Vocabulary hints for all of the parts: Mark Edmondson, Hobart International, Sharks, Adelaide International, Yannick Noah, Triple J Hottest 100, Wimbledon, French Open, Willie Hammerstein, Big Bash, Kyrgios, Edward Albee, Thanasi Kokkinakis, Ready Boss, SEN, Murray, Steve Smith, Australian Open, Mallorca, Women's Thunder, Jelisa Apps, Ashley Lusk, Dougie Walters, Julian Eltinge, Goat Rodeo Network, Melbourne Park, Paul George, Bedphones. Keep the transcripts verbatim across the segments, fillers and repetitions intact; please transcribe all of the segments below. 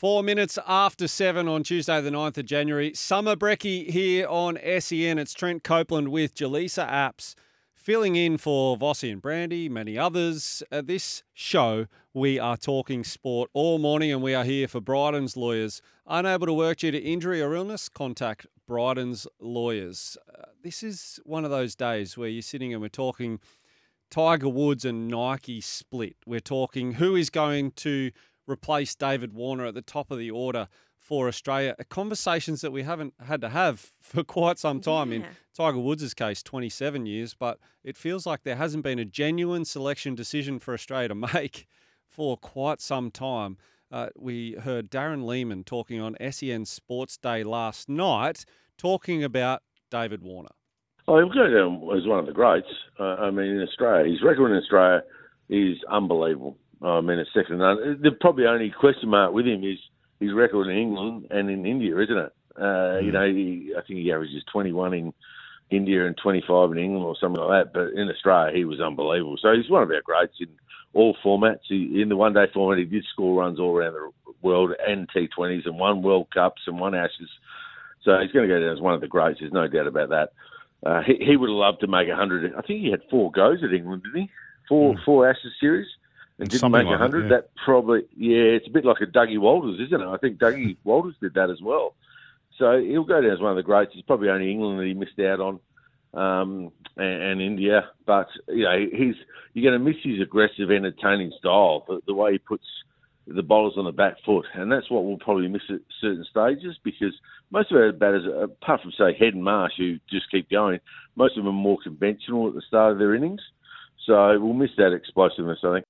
Four minutes after seven on Tuesday, the ninth of January. Summer brekkie here on S E N. It's Trent Copeland with Jelisa Apps, filling in for Vossi and Brandy, many others. At this show, we are talking sport all morning, and we are here for Brighton's Lawyers. Unable to work due to injury or illness? Contact Brighton's Lawyers. Uh, this is one of those days where you're sitting and we're talking Tiger Woods and Nike split. We're talking who is going to replace David Warner at the top of the order for Australia. Conversations that we haven't had to have for quite some time. Yeah. In Tiger Woods' case, twenty-seven years, but it feels like there hasn't been a genuine selection decision for Australia to make for quite some time. Uh, we heard Darren Lehman talking on S E N Sports Day last night, talking about David Warner. Oh, he was going down as one of the greats. Uh, I mean, in Australia, his record in Australia is unbelievable. I mean, it's second to none. The probably only question mark with him is his record in England and in India, isn't it? Uh, you know, he, I think he averages twenty-one in India and twenty-five in England or something like that. But in Australia, he was unbelievable. So he's one of our greats in all formats. He, in the one-day format, he did score runs all around the world and T twenties and won World Cups and won Ashes. So he's going to go down as one of the greats. There's no doubt about that. Uh, he, he would have loved to make one hundred. I think he had four goes at England, didn't he? Four, mm. four Ashes series. And didn't make one hundred, like that, yeah. that probably, yeah, it's a bit like a Dougie Walters, isn't it? I think Dougie Walters did that as well. So he'll go down as one of the greats. It's probably only England that he missed out on um, and, and India. But, you know, he's you're going to miss his aggressive, entertaining style, the, the way he puts the bowlers on the back foot. And that's what we'll probably miss at certain stages because most of our batters, apart from, say, Head and Marsh, who just keep going, most of them are more conventional at the start of their innings. So we'll miss that explosiveness, I think.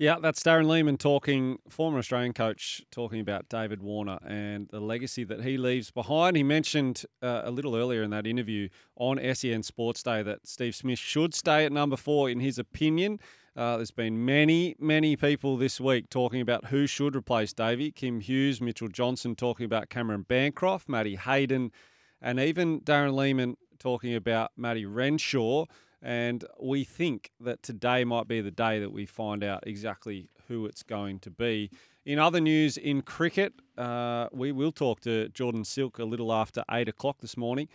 Yeah, that's Darren Lehman talking, former Australian coach, talking about David Warner and the legacy that he leaves behind. He mentioned uh, a little earlier in that interview on S E N Sports Day that Steve Smith should stay at number four, in his opinion. Uh, there's been many, many people this week talking about who should replace Davey. Kim Hughes, Mitchell Johnson talking about Cameron Bancroft, Matty Hayden, and even Darren Lehman talking about Matty Renshaw. And we think that today might be the day that we find out exactly who it's going to be. In other news, in cricket, uh, we will talk to Jordan Silk a little after eight o'clock this morning.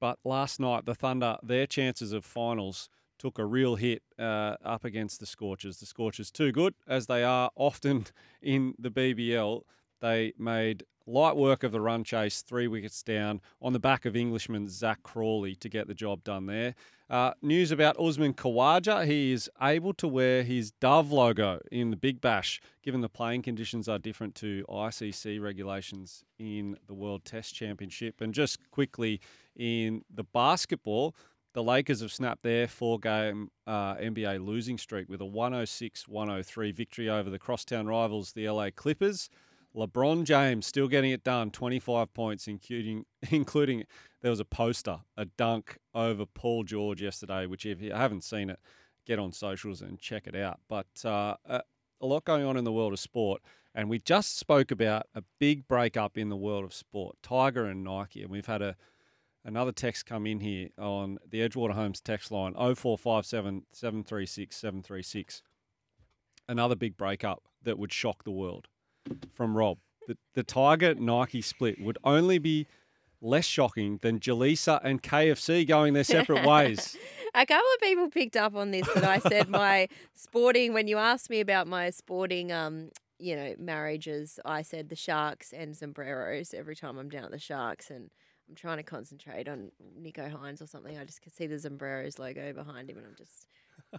But last night, the Thunder, their chances of finals took a real hit uh, up against the Scorchers. The Scorchers, too good, as they are often in the B B L. They made light work of the run chase, three wickets down, on the back of Englishman Zach Crawley to get the job done there. Uh, news about Usman Khawaja. He is able to wear his Dove logo in the Big Bash, given the playing conditions are different to I C C regulations in the World Test Championship. And just quickly, in the basketball, the Lakers have snapped their four-game uh, N B A losing streak with a one oh six one oh three victory over the crosstown rivals, the L A Clippers. LeBron James still getting it done, twenty-five points, including, including there was a poster, a dunk over Paul George yesterday, which if you haven't seen it, get on socials and check it out. But uh, a lot going on in the world of sport. And we just spoke about a big breakup in the world of sport, Tiger and Nike. And we've had a another text come in here on the Edgewater Homes text line, oh four five seven, seven three six, seven three six. Another big breakup that would shock the world. From Rob, the, the Tiger-Nike split would only be less shocking than Jelisa and K F C going their separate ways. A couple of people picked up on this, that I said my sporting, when you asked me about my sporting, um, you know, marriages, I said the Sharks and Zombreros every time I'm down at the Sharks, and I'm trying to concentrate on Nico Hines or something. I just could see the Zombreros logo behind him and I'm just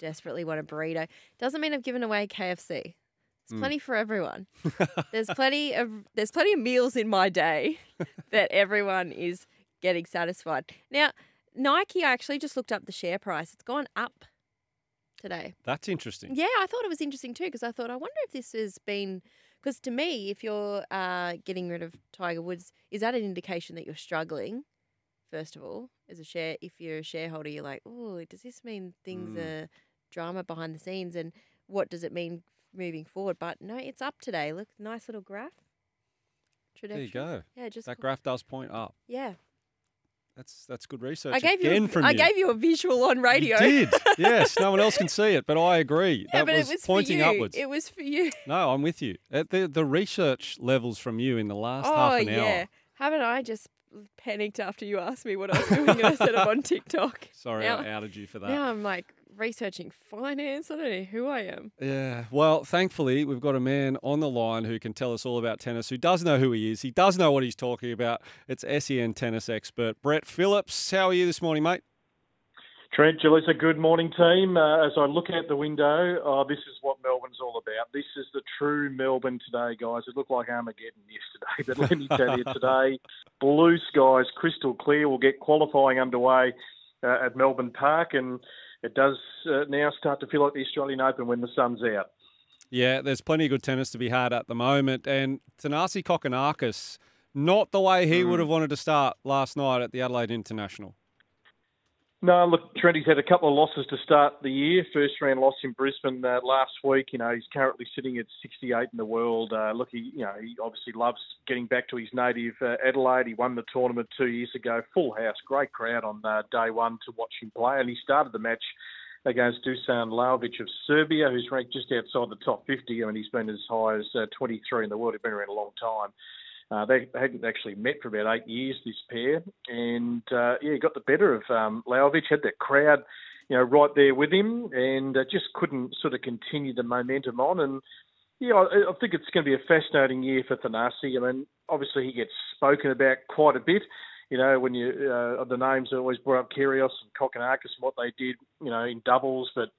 desperately want a burrito. Doesn't mean I've given away K F C. There's plenty mm. for everyone. There's plenty of there's plenty of meals in my day that everyone is getting satisfied. Now, Nike, I actually just looked up the share price. It's gone up today. That's interesting. Yeah, I thought it was interesting too because I thought, I wonder if this has been – because to me, if you're uh, getting rid of Tiger Woods, is that an indication that you're struggling, first of all, as a share? If you're a shareholder, you're like, oh, does this mean things mm. are drama behind the scenes, and what does it mean – moving forward, but no, it's up today. Look, nice little graph. There you go. Yeah, just that graph does point up. Yeah. That's that's good research. I gave again you a, from I you. gave you a visual on radio. You did. Yes, no one else can see it, but I agree. Yeah, that but was, it was pointing for you. upwards. It was for you. No, I'm with you. The the research levels from you in the last oh, half an yeah. hour. Oh yeah, haven't I just panicked after you asked me what I was doing and I said I'm on TikTok. Sorry, now, I outed you for that. Now I'm like researching finance. I don't know who I am. Yeah. Well, thankfully, we've got a man on the line who can tell us all about tennis, who does know who he is. He does know what he's talking about. It's S E N tennis expert Brett Phillips. How are you this morning, mate? Trent, Jelisa, good morning, team. Uh, as I look out the window, oh, this is what Melbourne's all about. This is the true Melbourne today, guys. It looked like Armageddon yesterday, but let me tell you, today, blue skies, crystal clear. We'll get qualifying underway uh, at Melbourne Park, and it does uh, now start to feel like the Australian Open when the sun's out. Yeah, there's plenty of good tennis to be had at the moment, and Thanasi Kokkinakis, not the way he mm. would have wanted to start last night at the Adelaide International. No, look, Trent, he's had a couple of losses to start the year. First round loss in Brisbane uh, last week. You know, he's currently sitting at sixty-eight in the world. Uh, look, he, you know, he obviously loves getting back to his native uh, Adelaide. He won the tournament two years ago. Full house, great crowd on uh, day one to watch him play. And he started the match against Dusan Lajovic of Serbia, who's ranked just outside the top fifty. I mean, he's been as high as uh, twenty-three in the world. He's been around a long time. Uh, they hadn't actually met for about eight years, this pair. And, uh, yeah, he got the better of um, Lajovic, had that crowd, you know, right there with him, and uh, just couldn't sort of continue the momentum on. And, yeah, I, I think it's going to be a fascinating year for Thanasi. I mean, obviously he gets spoken about quite a bit. You know, when you uh, the names are always brought up, Kyrgios and Kokkinakis and what they did, you know, in doubles. But,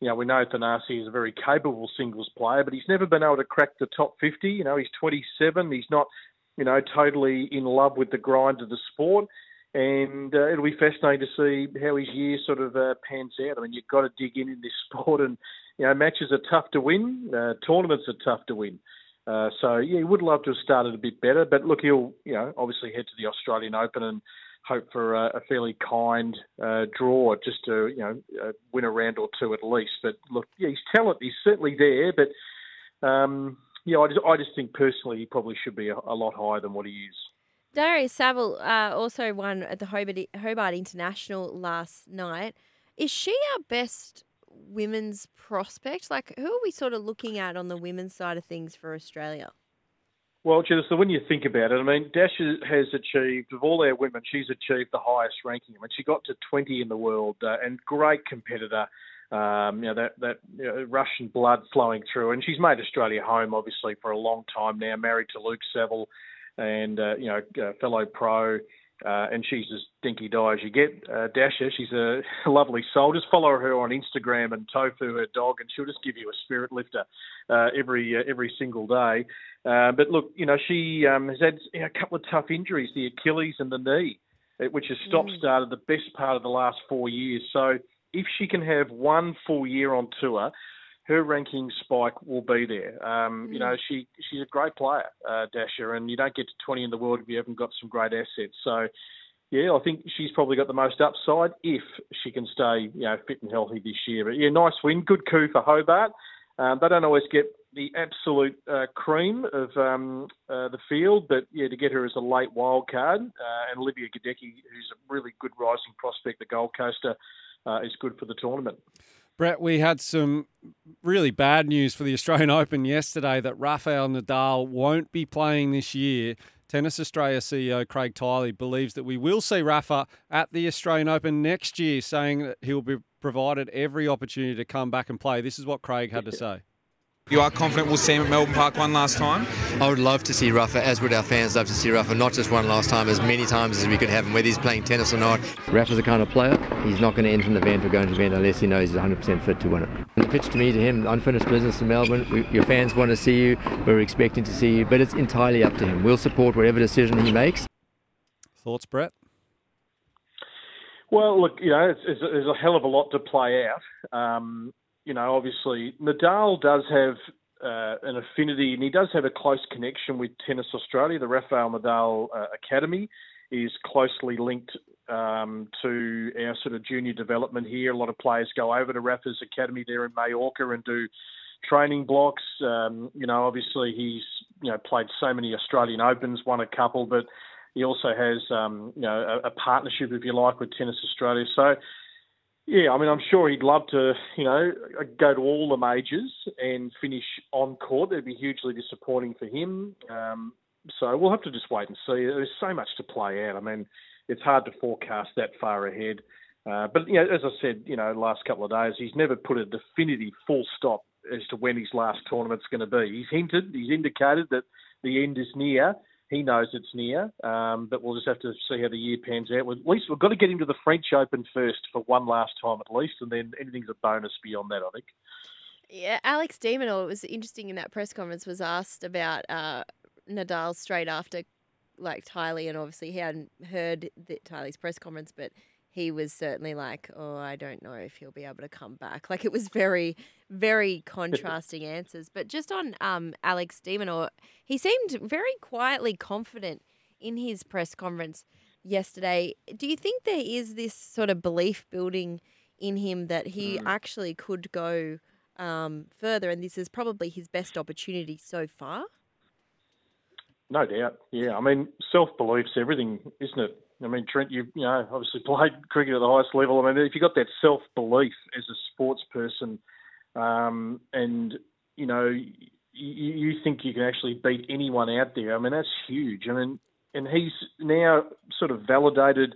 you know, we know Thanasi is a very capable singles player, but he's never been able to crack the top fifty. You know, he's twenty-seven. He's not... you know, totally in love with the grind of the sport. And uh, it'll be fascinating to see how his year sort of uh, pans out. I mean, you've got to dig in in this sport, and, you know, matches are tough to win. Uh, tournaments are tough to win. Uh, so, yeah, he would love to have started a bit better. But, look, he'll, you know, obviously head to the Australian Open and hope for uh, a fairly kind uh, draw just to, you know, uh, win a round or two at least. But, look, yeah, his talent is certainly there, but... Um, Yeah, I just, I just think personally he probably should be a, a lot higher than what he is. Daria Saville uh, also won at the Hobart, Hobart International last night. Is she our best women's prospect? Like, who are we sort of looking at on the women's side of things for Australia? Well, Jelisa, when you think about it, I mean, Dash has achieved, of all our women, she's achieved the highest ranking. I mean, she got to twenty in the world uh, and great competitor. Um, you know, that, that you know, Russian blood flowing through. And she's made Australia home, obviously, for a long time now, married to Luke Saville and, uh, you know, uh, fellow pro. Uh, and she's as dinky-dye as you get. Uh, Dasha, she's a lovely soul. Just follow her on Instagram and Tofu, her dog, and she'll just give you a spirit lifter uh, every uh, every single day. Uh, but, look, you know, she um, has had you know, a couple of tough injuries, the Achilles and the knee, which has stop-started the best part of the last four years. So... if she can have one full year on tour, her ranking spike will be there. Um, mm. You know, she she's a great player, uh, Dasha, and you don't get to twenty in the world if you haven't got some great assets. So, yeah, I think she's probably got the most upside if she can stay, you know, fit and healthy this year. But, yeah, nice win. Good coup for Hobart. Um, they don't always get the absolute uh, cream of um, uh, the field, but, yeah, to get her as a late wild card. Uh, and Olivia Gadecki, who's a really good rising prospect, the Gold Coaster, Uh, is good for the tournament. Brett, we had some really bad news for the Australian Open yesterday that Rafael Nadal won't be playing this year. Tennis Australia C E O Craig Tiley believes that we will see Rafa at the Australian Open next year, saying that he'll be provided every opportunity to come back and play. This is what Craig had to say. You are confident we'll see him at Melbourne Park one last time? I would love to see Rafa, as would our fans love to see Rafa, not just one last time, as many times as we could have him, whether he's playing tennis or not. Rafa's the kind of player, he's not going to enter an event or go into an event unless he knows he's one hundred percent fit to win it. And the pitch to me, to him, unfinished business in Melbourne, we, your fans want to see you, we're expecting to see you, but it's entirely up to him. We'll support whatever decision he makes. Thoughts, Brett? Well, look, you know, there's a hell of a lot to play out. Um, You know, obviously, Nadal does have uh, an affinity and he does have a close connection with Tennis Australia. The Rafael Nadal uh, Academy is closely linked um, to our sort of junior development here. A lot of players go over to Rafa's Academy there in Mallorca and do training blocks. Um, you know, obviously, he's, you know, played so many Australian Opens, won a couple, but He also has, um, you know, a, a partnership, if you like, with Tennis Australia. So, yeah, I mean, I'm sure he'd love to, you know, go to all the majors and finish on court. That'd be hugely disappointing for him. Um, so we'll have to just wait and see. There's so much to play out. I mean, it's hard to forecast that far ahead. Uh, but, you know, as I said, you know, last couple of days, he's never put a definitive full stop as to when his last tournament's going to be. He's hinted, he's indicated that the end is near. He knows it's near, um, but we'll just have to see how the year pans out. At least we've got to get him to the French Open first for one last time at least, and then anything's a bonus beyond that, I think. Yeah, Alex de Minaur, it was interesting in that press conference, was asked about uh, Nadal straight after, like, Tiley, and obviously he hadn't heard the, Tiley's press conference, but he was certainly like, oh, I don't know if he'll be able to come back. Like, it was very, very contrasting answers. But just on um, Alex de Minaur, he seemed very quietly confident in his press conference yesterday. Do you think there is this sort of belief building in him that he mm. actually could go um, further, and this is probably his best opportunity so far? No doubt, yeah. I mean, self-belief's everything, isn't it? I mean, Trent, you've, you know, obviously played cricket at the highest level. I mean, if you've got that self-belief as a sports person, um, and, you know, you, you think you can actually beat anyone out there, I mean, that's huge. I mean, and he's now sort of validated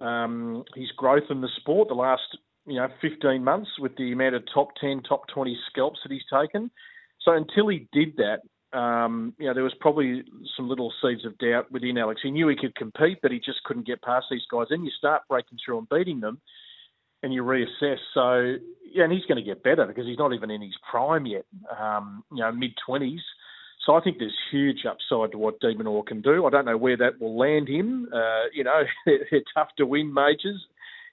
um, his growth in the sport the last, you know, fifteen months with the amount of top ten, top twenty scalps that he's taken. So until he did that, Um, you know, there was probably some little seeds of doubt within Alex. He knew he could compete, but he just couldn't get past these guys. Then you start breaking through and beating them, and you reassess. So, yeah, and he's going to get better because he's not even in his prime yet, um, you know, mid-twenties. So I think there's huge upside to what de Minaur can do. I don't know where that will land him. Uh, you know, they're tough to win majors.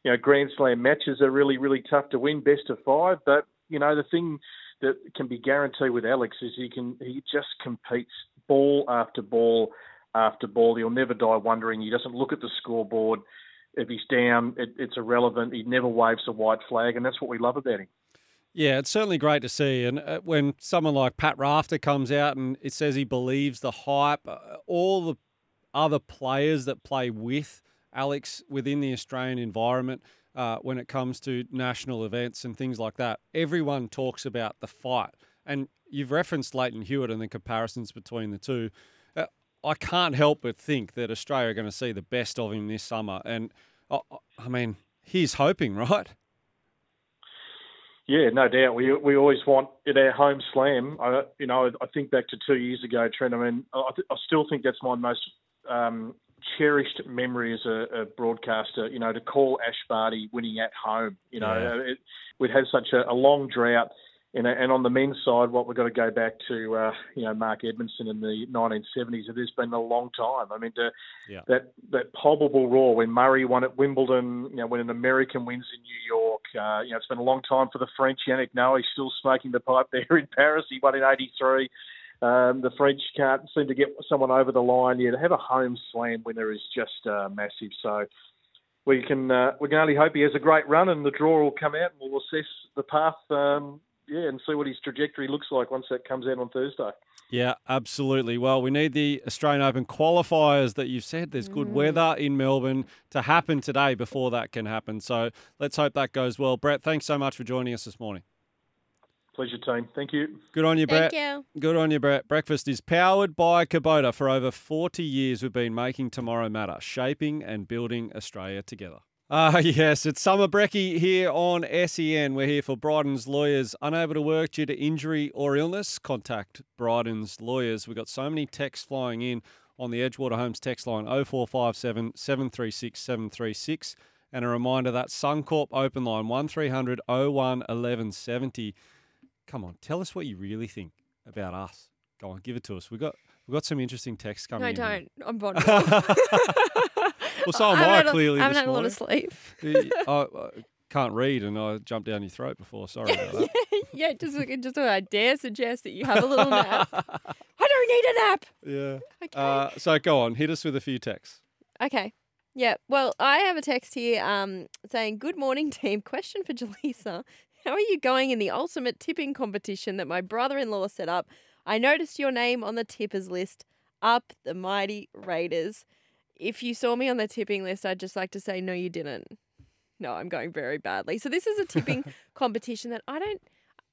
You know, Grand Slam matches are really, really tough to win, best of five. But, you know, the thing that can be guaranteed with Alex is he can he just competes ball after ball after ball. He'll never die wondering. He doesn't look at the scoreboard. If he's down, it, it's irrelevant. He never waves a white flag, and that's what we love about him. Yeah, it's certainly great to see. And when someone like Pat Rafter comes out and it says he believes the hype, all the other players that play with Alex within the Australian environment, Uh, when it comes to national events and things like that, everyone talks about the fight. And you've referenced Leighton Hewitt and the comparisons between the two. Uh, I can't help but think that Australia are going to see the best of him this summer. And, uh, I mean, he's hoping, right? Yeah, no doubt. We we always want at our home slam. I, you know, I think back to two years ago, Trent. I mean, I, th- I still think that's my most... Um, cherished memory as a, a broadcaster, you know, to call Ash Barty winning at home. You know, yeah. it, we'd had such a, a long drought. And, and on the men's side, what we've got to go back to, uh, you know, Mark Edmondson in the nineteen seventies. It has been a long time. I mean, to, yeah. that that palpable roar when Murray won at Wimbledon, you know, when an American wins in New York. Uh, you know, it's been a long time for the French. Yannick Noah, he's still smoking the pipe there in Paris. He won in eighty-three. Um, the French can't seem to get someone over the line. Yeah, to have a home slam winner is just uh, massive. So we can uh, we can only hope he has a great run and the draw will come out and we'll assess the path um, yeah, and see what his trajectory looks like once that comes out on Thursday. Yeah, absolutely. Well, we need the Australian Open qualifiers that you've said. There's good mm. weather in Melbourne to happen today before that can happen. So let's hope that goes well. Brett, thanks so much for joining us this morning. Pleasure, team. Thank you. Good on you, Brett. Thank you. Good on you, Brett. Breakfast is powered by Kubota. For over forty years, we've been making tomorrow matter, shaping and building Australia together. Ah, uh, yes, it's Summer Brekkie here on S E N. We're here for Brighton's Lawyers. Unable to work due to injury or illness? Contact Brighton's Lawyers. We've got so many texts flying in on the Edgewater Homes text line, oh four five seven, seven three six, seven three six. And a reminder, that Suncorp open line, one three hundred, oh one, eleven seventy. Come on, tell us what you really think about us. Go on, give it to us. We've got, we got some interesting texts coming no, in. No, don't. Here. I'm bonded. Well, so am I, I clearly a, I haven't this had morning. A lot of sleep. I, I can't read and I jumped down your throat before. Sorry about that. yeah, yeah, just, just I dare suggest that you have a little nap. I don't need a nap. Yeah. Okay. Uh, so go on, hit us with a few texts. Okay. Yeah, well, I have a text here um, saying, good morning, team. Question for Jelisa. How are you going in the ultimate tipping competition that my brother-in-law set up? I noticed your name on the tippers list. Up the mighty Raiders. If you saw me on the tipping list, I'd just like to say, no, you didn't. No, I'm going very badly. So this is a tipping competition that I don't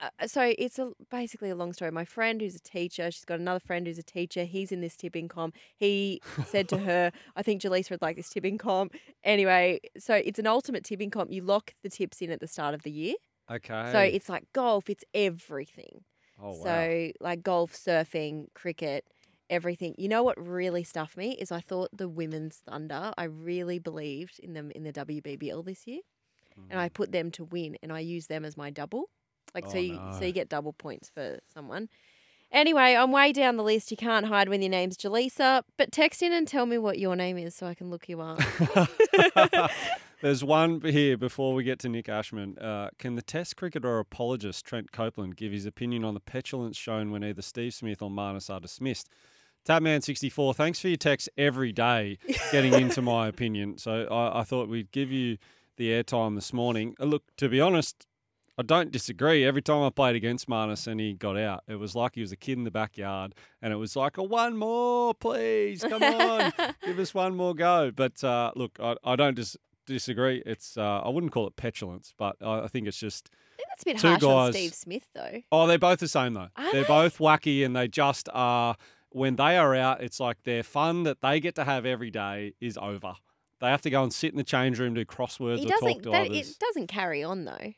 uh, – so it's a, basically a long story. My friend who's a teacher, she's got another friend who's a teacher. He's in this tipping comp. He said to her, I think Jelisa would like this tipping comp. Anyway, so it's an ultimate tipping comp. You lock the tips in at the start of the year. Okay. So it's like golf. It's everything. Oh, wow. So like golf, surfing, cricket – everything. You know what really stuffed me is I thought the women's Thunder, I really believed in them in the W B B L this year, mm. and I put them to win, and I used them as my double. Like oh, so, you, no. so you get double points for someone. Anyway, I'm way down the list. You can't hide when your name's Jelisa, but text in and tell me what your name is so I can look you up. There's one here before we get to Nick Ashman. Uh, can the Test cricketer apologist Trent Copeland give his opinion on the petulance shown when either Steve Smith or Marnus are dismissed? Tapman sixty-four, thanks for your text every day getting into my opinion. So I, I thought we'd give you the airtime this morning. Uh, look, to be honest, I don't disagree. Every time I played against Marnus and he got out, it was like he was a kid in the backyard and it was like, oh, one more, please, come on, give us one more go. But uh, look, I, I don't dis- disagree. It's uh, I wouldn't call it petulance, but I, I think it's just... That's a bit harsh guys. on Steve Smith though. Oh, they're both the same though. Are they're they? both wacky and they just are... When they are out, it's like their fun that they get to have every day is over. They have to go and sit in the change room, do crosswords, or talk to that, others. It doesn't carry on, though.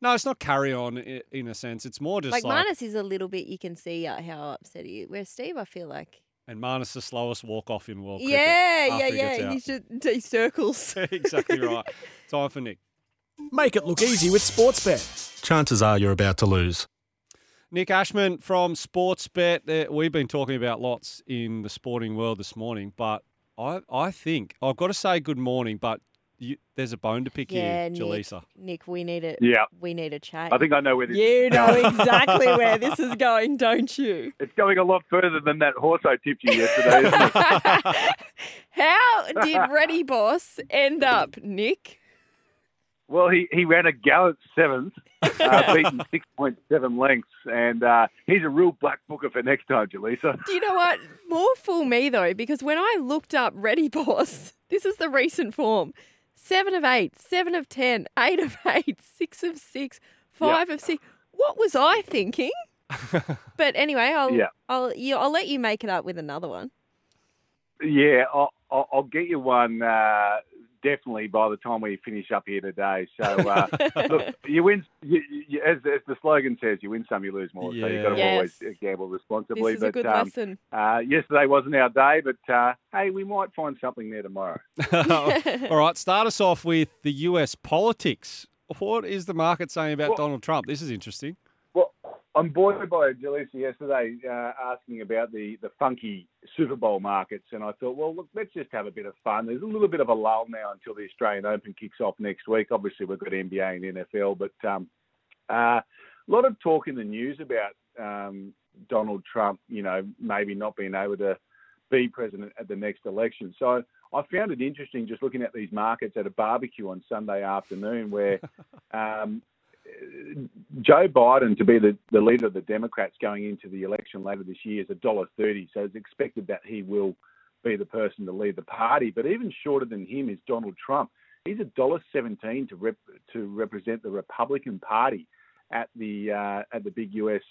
No, it's not carry on in a sense. It's more just like... Like Marnus is a little bit, you can see how upset he is. Where Steve, I feel like... And Marnus the slowest walk-off in world cricket. Yeah, yeah, yeah. He and he should do circles. Exactly right. Time for Nick. Make it look easy with Sportsbet. Chances are you're about to lose. Nick Ashman from Sportsbet. We've been talking about lots in the sporting world this morning, but I, I think I've got to say good morning, but you, there's a bone to pick yeah, here, Jelisa. Nick, Nick, we need it. Yeah. We need a chat. I think I know where this you is going. You know exactly where this is going, don't you? It's going a lot further than that horse I tipped you yesterday, isn't it? How did Ready Boss end up, Nick? Well, he, he ran a gallant seventh, uh, beaten six point seven lengths, and uh, he's a real black booker for next time, Jelisa. Do you know what? More fool me, though, because when I looked up Ready Boss, this is the recent form, seven of eight, seven of ten, eight of eight, six of six, five yep. of six. What was I thinking? But anyway, I'll, yeah. I'll, you, I'll let you make it up with another one. Yeah, I'll, I'll, I'll get you one... Uh, Definitely by the time we finish up here today. So, uh, look, you win, you, you, as, as the slogan says, you win some, you lose more. Yeah. So you've got to yes. always gamble responsibly. This is but, a good um, lesson. Uh, yesterday wasn't our day, but uh, hey, we might find something there tomorrow. All right, start us off with the U S politics. What is the market saying about well, Donald Trump? This is interesting. Well, I'm buoyed by Jelisa yesterday uh, asking about the, the funky Super Bowl markets. And I thought, well, look, let's just have a bit of fun. There's a little bit of a lull now until the Australian Open kicks off next week. Obviously, we've got N B A and N F L. But um, uh, a lot of talk in the news about um, Donald Trump, you know, maybe not being able to be president at the next election. So I found it interesting just looking at these markets at a barbecue on Sunday afternoon where... Um, Joe Biden to be the, the leader of the Democrats going into the election later this year is one dollar thirty. So it's expected that he will be the person to lead the party. But even shorter than him is Donald Trump. He's one dollar seventeen to rep, to represent the Republican Party at the uh, at the big U S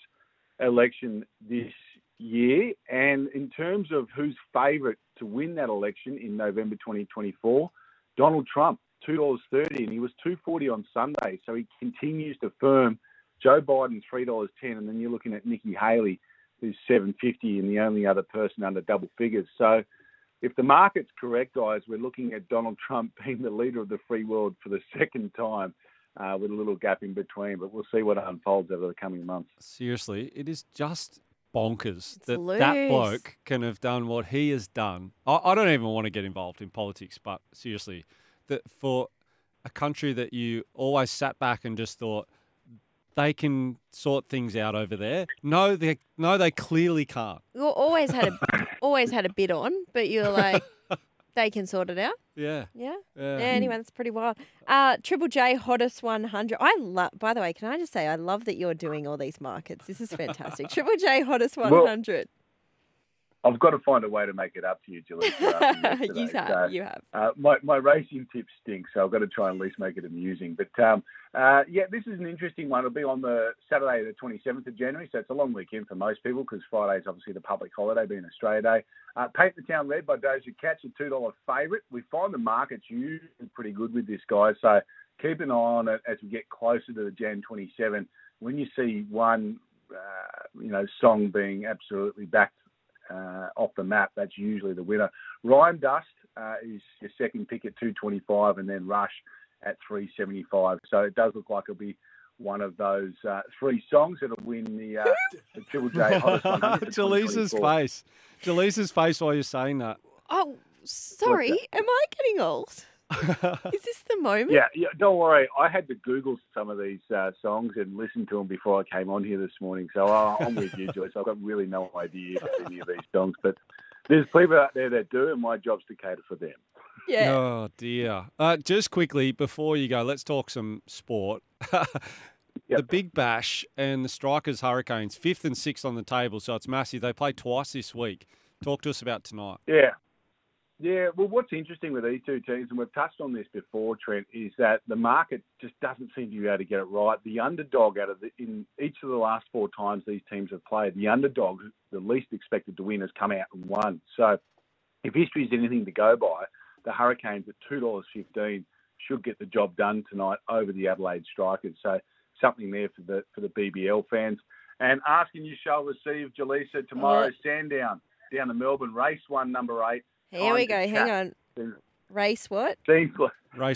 election this year. And in terms of who's favourite to win that election in November twenty twenty-four, Donald Trump. two dollars thirty, and he was two dollars forty on Sunday. So he continues to firm. Joe Biden, three dollars ten, and then you're looking at Nikki Haley, who's seven dollars fifty and the only other person under double figures. So if the market's correct, guys, we're looking at Donald Trump being the leader of the free world for the second time uh, with a little gap in between. But we'll see what unfolds over the coming months. Seriously, it is just... bonkers it's that loose. that bloke can have done what he has done. I, I don't even want to get involved in politics, but seriously, that for a country that you always sat back and just thought they can sort things out over there, no, they no, they clearly can't. You always had a always had a bit on, but you're like they can sort it out. Yeah, yeah. yeah. Anyway, that's pretty wild. Uh, Triple J hottest one hundred. I love. By the way, can I just say I love that you're doing all these markets. This is fantastic. Triple J hottest one hundred. Well, I've got to find a way to make it up to you, Jelisa. you have, so, you have. Uh, my, my racing tip stinks, so I've got to try and at least make it amusing. But, um, uh, yeah, this is an interesting one. It'll be on the Saturday the twenty-seventh of January, so it's a long weekend for most people because Friday is obviously the public holiday, being Australia Day. Uh, Paint the Town Red by Doja Cat's a two dollar favourite. We find the market's usually pretty good with this guy, so keep an eye on it as we get closer to the January twenty-seventh. When you see one uh, you know, song being absolutely backed Uh, off the map, that's usually the winner. Rhyme Dust uh, is your second pick at two twenty-five, and then Rush at three seventy-five. So it does look like it'll be one of those uh, three songs that'll win the, uh, the Triple J Hottest one hundred. Jelisa's face. Jelisa's face while you're saying that. Oh, sorry. Am I getting old? Is this the moment? Yeah, yeah, don't worry. I had to Google some of these uh, songs and listen to them before I came on here this morning. So oh, I'm with you, Joyce. I've got really no idea about any of these songs, but there's people out there that do, and my job's to cater for them. Yeah. Oh, dear. Uh, just quickly, before you go, let's talk some sport. yep. The Big Bash and the Strikers Hurricanes, fifth and sixth on the table, so it's massive. They play twice this week. Talk to us about tonight. Yeah. Yeah, well, what's interesting with these two teams, and we've touched on this before, Trent, is that the market just doesn't seem to be able to get it right. The underdog out of the, in each of the last four times these teams have played, the underdog, the least expected to win, has come out and won. So if history is anything to go by, the Hurricanes at two dollars fifteen should get the job done tonight over the Adelaide Strikers. So something there for the for the B B L fans. And asking you shall receive, Jelisa, tomorrow, yeah. Sandown, down to Melbourne, race one, number eight. Here we go. Hang on. Race what? Race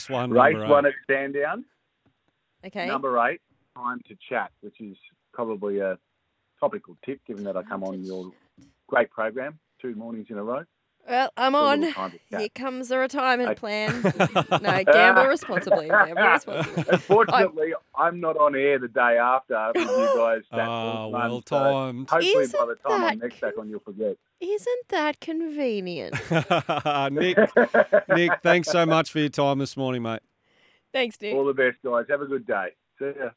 one. Race one at Sandown. Okay. Number eight. Time to chat, which is probably a topical tip, given that I come on your great program two mornings in a row. Well, I'm on. Here comes the retirement plan. No, gamble responsibly. Gamble responsibly. Unfortunately, I... I'm not on air the day after with you guys. That oh, well timed. So hopefully, Isn't by the time I'm next con- back on, you'll forget. Isn't that convenient? Nick, Nick, thanks so much for your time this morning, mate. Thanks, Nick. All the best, guys. Have a good day. See ya.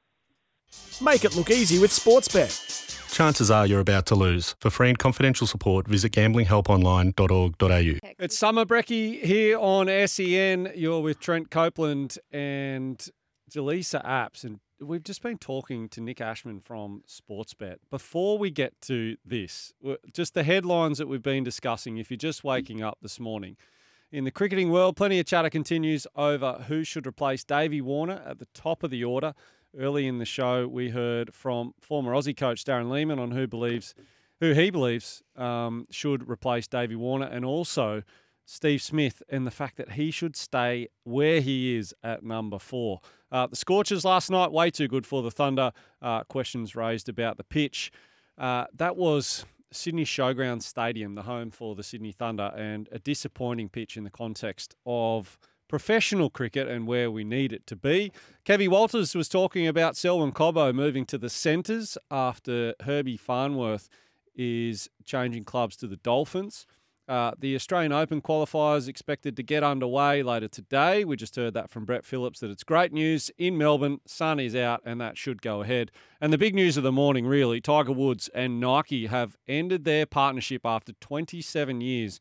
Make it look easy with Sportsbet. Chances are you're about to lose. For free and confidential support, visit gambling help online dot org dot a u. It's Summer Brekkie here on S E N. You're with Trent Copeland and Jelisa Apps. And we've just been talking to Nick Ashman from Sportsbet. Before we get to this, just the headlines that we've been discussing, if you're just waking up this morning. In the cricketing world, plenty of chatter continues over who should replace Davey Warner at the top of the order. Early in the show, we heard from former Aussie coach Darren Lehman on who believes, who he believes um, should replace Davey Warner, and also Steve Smith and the fact that he should stay where he is at number four. Uh, the Scorchers last night, way too good for the Thunder. Uh, questions raised about the pitch. Uh, that was Sydney Showgrounds Stadium, the home for the Sydney Thunder, and a disappointing pitch in the context of professional cricket and where we need it to be. Kevy Walters was talking about Selwyn Cobbo moving to the Centres after Herbie Farnworth is changing clubs to the Dolphins. Uh, the Australian Open qualifiers expected to get underway later today. We just heard that from Brett Phillips, that it's great news in Melbourne. Sun is out, and that should go ahead. And the big news of the morning, really, Tiger Woods and Nike have ended their partnership after twenty-seven years.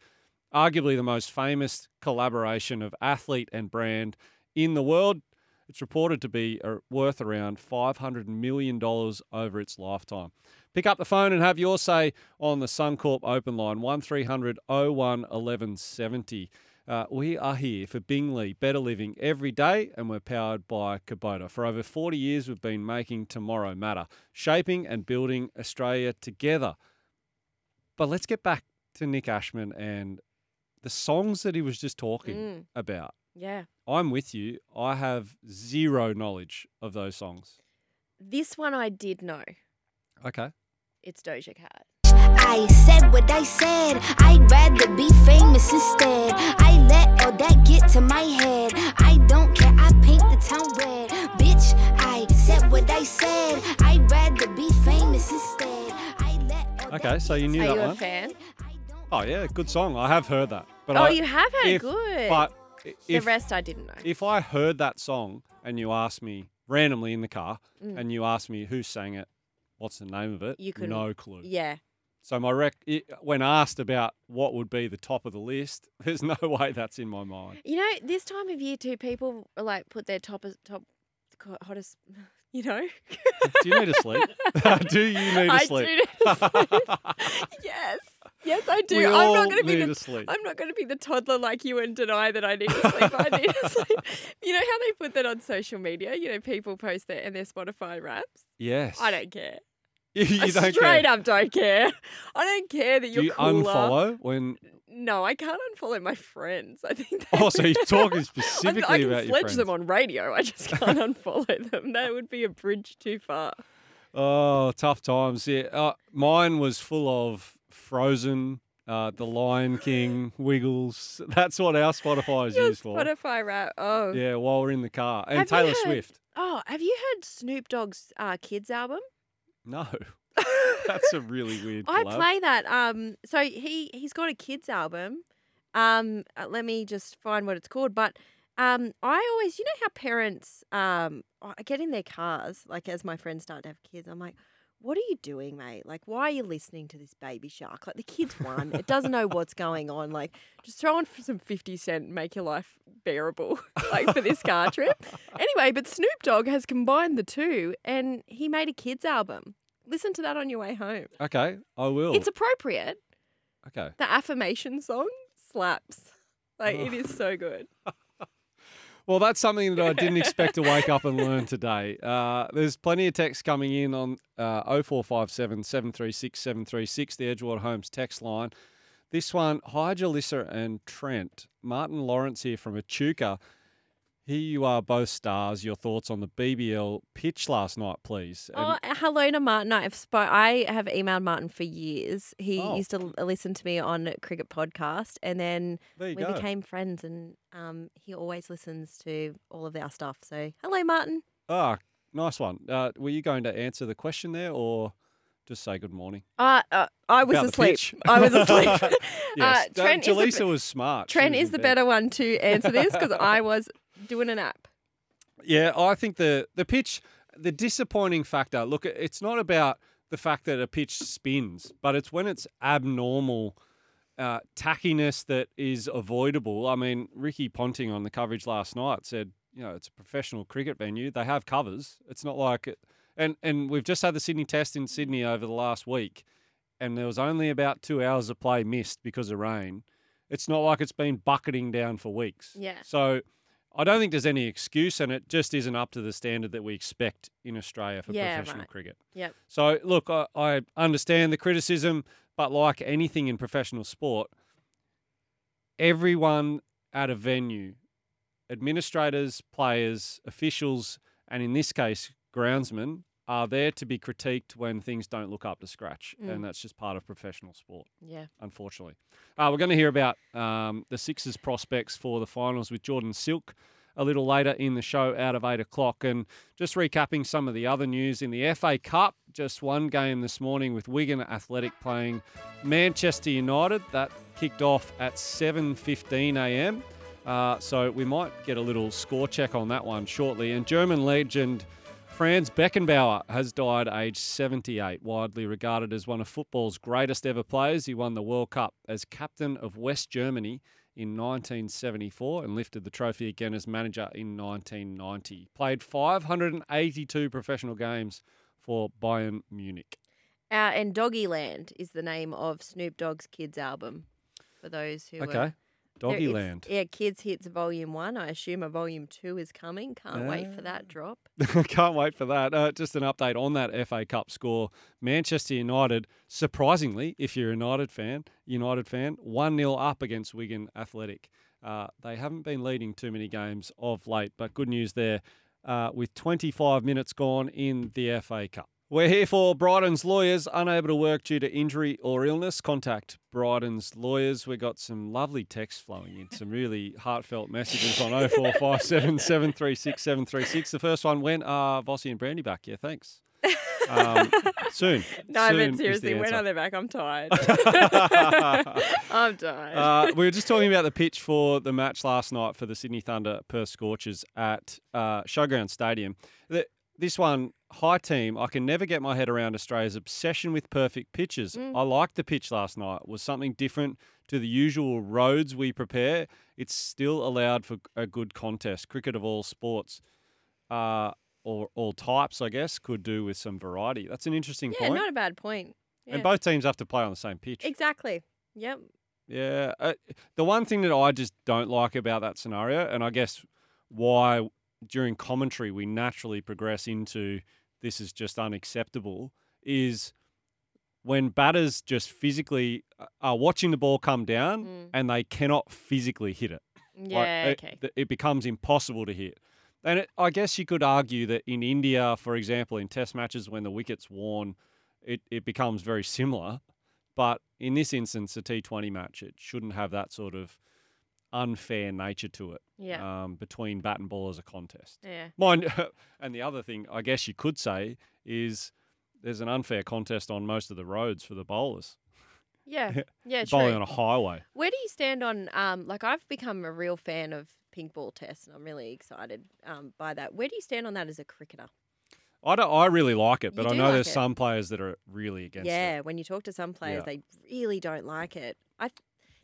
Arguably the most famous collaboration of athlete and brand in the world. It's reported to be worth around five hundred million dollars over its lifetime. Pick up the phone and have your say on the Suncorp Open Line, one three hundred oh one eleven seventy. Uh, we are here for Bingley, better living every day, and we're powered by Kubota. For over forty years, we've been making tomorrow matter, shaping and building Australia together. But let's get back to Nick Ashman and the songs that he was just talking mm. about. Yeah. I'm with you. I have zero knowledge of those songs. This one I did know. Okay. It's Doja Cat. I said what I said. I'd rather be famous instead. I let all that get to my head. I don't care. I paint the town red. Bitch, I said what I said. I'd rather be famous instead. I let all okay, so you knew that one. Are you a fan? Oh, yeah, good song. I have heard that. But oh, I, you have heard if, good. But if, the rest I didn't know. If I heard that song and you asked me randomly in the car mm. and you asked me who sang it, what's the name of it, you couldn't, no clue. Yeah. So my rec, it, when asked about what would be the top of the list, there's no way that's in my mind. You know, this time of year too, people like put their top top hottest. You know. Do you need to sleep? do you need to sleep? I do need to sleep. yes, yes, I do. We I'm all not going to be the. Sleep. I'm not going to be the toddler like you and deny that I need to sleep. I need to sleep. You know how they put that on social media? You know, people post that in their Spotify raps. Yes. I don't care. You, you I don't straight care. up don't care. I don't care that you're. Do you cooler. unfollow when? No, I can't unfollow my friends. I think. Oh, so you're talking specifically I about your friends. I can sledge them on radio. I just can't unfollow them. That would be a bridge too far. Oh, tough times. Yeah, uh, mine was full of Frozen, uh, The Lion King, Wiggles. That's what our Spotify is your used for. Spotify rap. Oh. Yeah, while we're in the car and have Taylor heard, Swift. Oh, have you heard Snoop Dogg's uh, Kids album? No, that's a really weird. I collab. play that. Um, so he he's got a kids album. Um, let me just find what it's called. But um, I always, you know, how parents um get in their cars. Like as my friends start to have kids, I'm like, "What are you doing, mate? Like, why are you listening to this baby shark? Like the kid's won. It doesn't know what's going on. Like, just throw on for some fifty cent, make your life bearable. Like for this car trip." Anyway, but Snoop Dogg has combined the two and he made a kids album. Listen to that on your way home. Okay, I will. It's appropriate. Okay. The affirmation song slaps. Like oh. It is so good. Well, that's something that I didn't expect to wake up and learn today. Uh, there's plenty of texts coming in on uh, oh four five seven, seven three six, seven three six, the Edgewater Homes text line. This one, hi Jelisa and Trent. Martin Lawrence here from Echuca. Here you are, both stars. Your thoughts on the B B L pitch last night, please. And oh, hello to Martin. I have spoke. I have emailed Martin for years. He oh. used to listen to me on Cricket Podcast, and then we go. became friends. And um, he always listens to all of our stuff. So, hello, Martin. Ah, oh, nice one. Uh, were you going to answer the question there, or just say good morning? Uh, uh, I, was I was asleep. I was asleep. Yes, uh, Trent uh, Jelisa the, was smart. Trent is the there. better one to answer this because I was. Doing an app. Yeah, I think the, the pitch, the disappointing factor, look, it's not about the fact that a pitch spins, but it's when it's abnormal uh, tackiness that is avoidable. I mean, Ricky Ponting on the coverage last night said, you know, it's a professional cricket venue. They have covers. It's not like it, and, and we've just had the Sydney Test in Sydney over the last week, and there was only about two hours of play missed because of rain. It's not like it's been bucketing down for weeks. Yeah. So... I don't think there's any excuse, and it just isn't up to the standard that we expect in Australia for yeah, professional right. cricket. Yep. So, look, I, I understand the criticism, but like anything in professional sport, everyone at a venue, administrators, players, officials, and in this case, groundsmen, are there to be critiqued when things don't look up to scratch, mm. and that's just part of professional sport, yeah. unfortunately. Uh, we're going to hear about um, the Sixers prospects for the finals with Jordan Silk a little later in the show out of eight o'clock. And just recapping some of the other news in the F A Cup, just one game this morning with Wigan Athletic playing Manchester United. That kicked off at seven fifteen a m Uh, so we might get a little score check on that one shortly. And German legend... Franz Beckenbauer has died aged seventy-eight, widely regarded as one of football's greatest ever players. He won the World Cup as captain of West Germany in nineteen seventy-four and lifted the trophy again as manager in nineteen ninety. Played five hundred eighty-two professional games for Bayern Munich. Uh, and Doggyland is the name of Snoop Dogg's kids album for those who okay. were... Doggyland. Yeah, Kids Hits Volume one. I assume a Volume two is coming. Can't uh, wait for that drop. Can't wait for that. Uh, just an update on that F A Cup score. Manchester United, surprisingly, if you're a United fan, United fan, one nil up against Wigan Athletic. Uh, they haven't been leading too many games of late, but good news there uh, with twenty-five minutes gone in the F A Cup. We're here for Brighton's Lawyers. Unable to work due to injury or illness, contact Brighton's Lawyers. We got some lovely texts flowing in, some really heartfelt messages on oh four five seven, seven three six, seven three six. The first one, when are Vossi and Brandy back? Yeah, thanks. Um, soon. No, soon but seriously, when are they back? I'm tired. I'm tired. Uh, we were just talking about the pitch for the match last night for the Sydney Thunder Perth Scorchers at uh, Showground Stadium. The, this one, Hi Team, I can never get my head around Australia's obsession with perfect pitches. Mm. I liked the pitch last night. It was something different to the usual roads we prepare. It's still allowed for a good contest. Cricket of all sports uh, or all types, I guess, could do with some variety. That's an interesting yeah, point. Yeah, not a bad point. Yeah. And both teams have to play on the same pitch. Exactly. Yep. Yeah. Uh, the one thing that I just don't like about that scenario, and I guess why during commentary we naturally progress into this is just unacceptable, is when batters just physically are watching the ball come down mm. and they cannot physically hit it. Yeah, like, okay. It, it becomes impossible to hit. And it, I guess you could argue that in India, for example, in test matches when the wicket's worn, it, it becomes very similar. But in this instance, a T twenty match, it shouldn't have that sort of unfair nature to it yeah. um, between bat and ball as a contest. Yeah. Mind, and the other thing I guess you could say is there's an unfair contest on most of the roads for the bowlers. Yeah, yeah, true. Bowling on a highway. Where do you stand on, um, like I've become a real fan of pink ball tests and I'm really excited um, by that. Where do you stand on that as a cricketer? I, don't, I really like it, but I know like there's it. some players that are really against yeah, it. Yeah, when you talk to some players, yeah. they really don't like it. I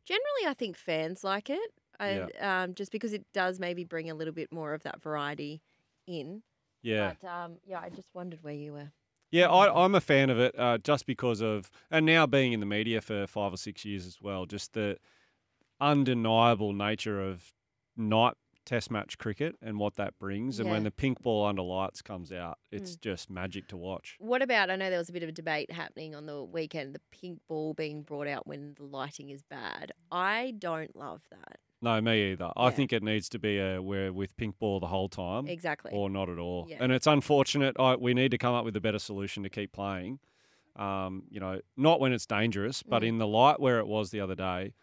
Generally, I think fans like it, I, yeah. um, just because it does maybe bring a little bit more of that variety in. Yeah. But, um, yeah, I just wondered where you were. Yeah, I, I'm a fan of it uh, just because of, and now being in the media for five or six years as well, just the undeniable nature of night test match cricket and what that brings. And yeah. when the pink ball under lights comes out, it's mm. just magic to watch. What about, I know there was a bit of a debate happening on the weekend, the pink ball being brought out when the lighting is bad. I don't love that. No, me either. Yeah. I think it needs to be a, we're with pink ball the whole time. Exactly. Or not at all. Yeah. And it's unfortunate. I, we need to come up with a better solution to keep playing. Um, you know, not when it's dangerous, but mm. in the light where it was the other day,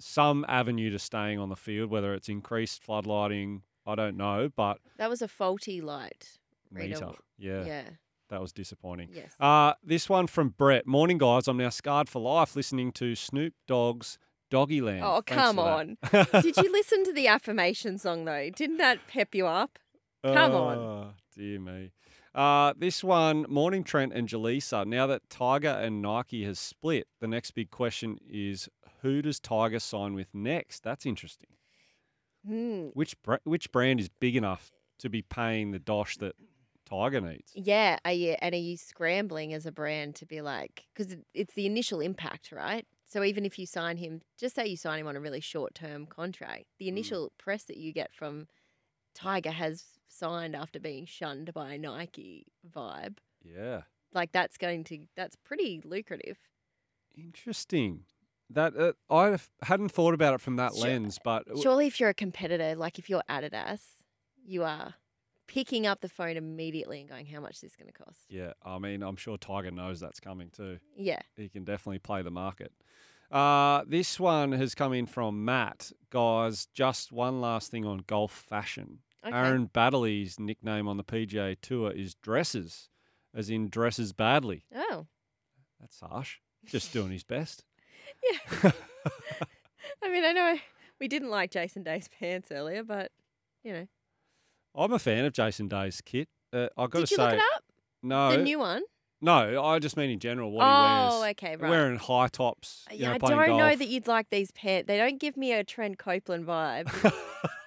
some avenue to staying on the field, whether it's increased floodlighting, I don't know, but that was a faulty light meter. Yeah. Yeah. That was disappointing. Yes. Uh, this one from Brett. Morning, guys. I'm now scarred for life listening to Snoop Dogg's Doggyland. Oh, Thanks come on. Did you listen to the affirmation song, though? Didn't that pep you up? Come oh, on. Oh, dear me. Uh, this one, morning Trent and Jelisa. Now that Tiger and Nike has split, the next big question is who does Tiger sign with next? That's interesting. Mm. Which br- which brand is big enough to be paying the dosh that Tiger needs? Yeah, are you, and are you scrambling as a brand to be like, because it's the initial impact, right? So even if you sign him, just say you sign him on a really short-term contract, the initial mm. press that you get from Tiger has signed after being shunned by a Nike vibe. Yeah. Like that's going to, that's pretty lucrative. Interesting. That uh, I hadn't thought about it from that sure, lens, but surely if you're a competitor, like if you're Adidas, you are picking up the phone immediately and going, how much is this going to cost? Yeah. I mean, I'm sure Tiger knows that's coming too. Yeah. He can definitely play the market. Uh, this one has come in from Matt. Guys, just one last thing on golf fashion. Okay. Aaron Baddeley's nickname on the P G A Tour is Dresses, as in dresses badly. Oh. That's harsh. Just doing his best. Yeah. I mean, I know we didn't like Jason Day's pants earlier, but, you know. I'm a fan of Jason Day's kit. Uh, I've got Did to you say, look it up? No. The new one? No, I just mean in general what oh, he wears. Oh, okay, right. Wearing high tops. You yeah, know, I don't golf. know that you'd like these pants. They don't give me a Trent Copeland vibe.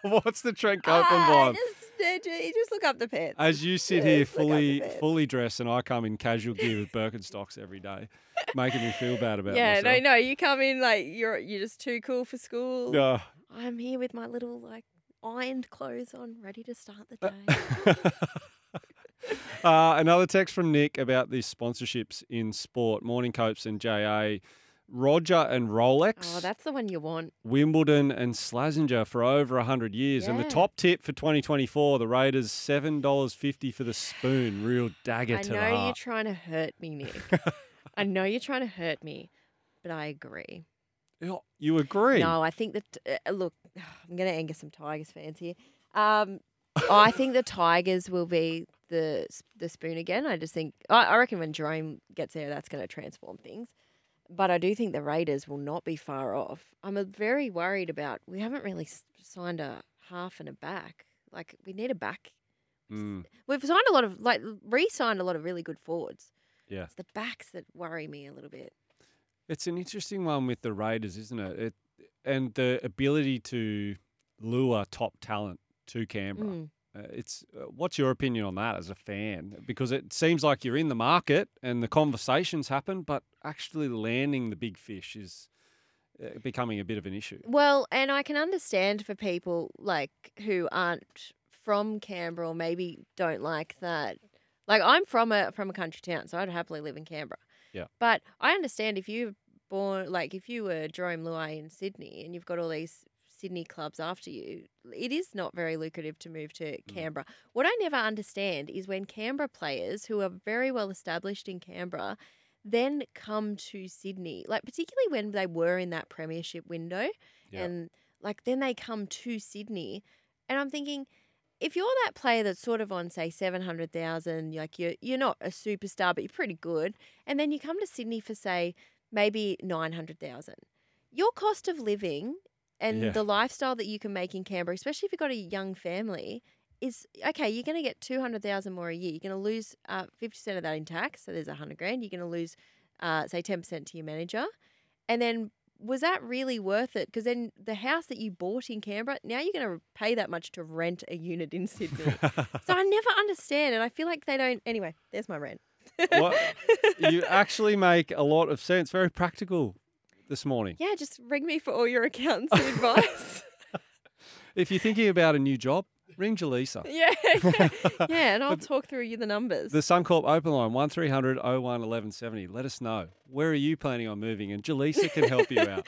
What's the Trent Copeland ah, vibe? Just, uh, just look up the pants. As you sit yeah, here fully fully dressed and I come in casual gear with Birkenstocks every day, making me feel bad about yeah, myself. Yeah, no, no, you come in like you're you're just too cool for school. Yeah. I'm here with my little like ironed clothes on, ready to start the day. uh, another text from Nick about the sponsorships in sport. Morning Copes and J A. Roger and Rolex. Oh, that's the one you want. Wimbledon and Slazenger for over one hundred years. Yeah. And the top tip for twenty twenty-four, the Raiders, seven dollars fifty for the spoon. Real dagger I to the heart. I know you're trying to hurt me, Nick. I know you're trying to hurt me, but I agree. You agree? No, I think that, uh, look, I'm going to anger some Tigers fans here. Um, I think the Tigers will be the the spoon again. I just think, I, I reckon when Jerome gets there, that's going to transform things. But I do think the Raiders will not be far off. I'm a very worried about, we haven't really signed a half and a back. Like, we need a back. Mm. We've signed a lot of, like, re-signed a lot of really good forwards. Yeah. It's the backs that worry me a little bit. It's an interesting one with the Raiders, isn't it? It and the ability to lure top talent to Canberra. Mm. Uh, it's uh, what's your opinion on that as a fan? Because it seems like you're in the market and the conversations happen, but actually landing the big fish is uh, becoming a bit of an issue. Well, and I can understand for people like who aren't from Canberra or maybe don't like that. Like I'm from a from a country town, so I'd happily live in Canberra. Yeah. But I understand if you born like if you were Jerome Luai in Sydney and you've got all these Sydney clubs after you, it is not very lucrative to move to Canberra. Mm. What I never understand is when Canberra players who are very well established in Canberra then come to Sydney, like particularly when they were in that premiership window yeah. and like then they come to Sydney and I'm thinking if you're that player that's sort of on say seven hundred thousand, like you're, you're not a superstar, but you're pretty good. And then you come to Sydney for say maybe nine hundred thousand, your cost of living and yeah. the lifestyle that you can make in Canberra, especially if you've got a young family, is, okay, you're going to get two hundred thousand dollars more a year. You're going to lose uh, fifty percent of that in tax, so there's one hundred grand. You're going to lose, uh, say, ten percent to your manager. And then was that really worth it? Because then the house that you bought in Canberra, now you're going to pay that much to rent a unit in Sydney. So I never understand, and I feel like they don't – anyway, there's my rant. Well, you actually make a lot of sense, very practical. This morning. Yeah, just ring me for all your accountants and advice. If you're thinking about a new job, ring Jelisa. Yeah, yeah, yeah, and I'll talk through you the numbers. The Suncorp Open Line, one three hundred oh one eleven seventy. Let us know. Where are you planning on moving? And Jelisa can help you out.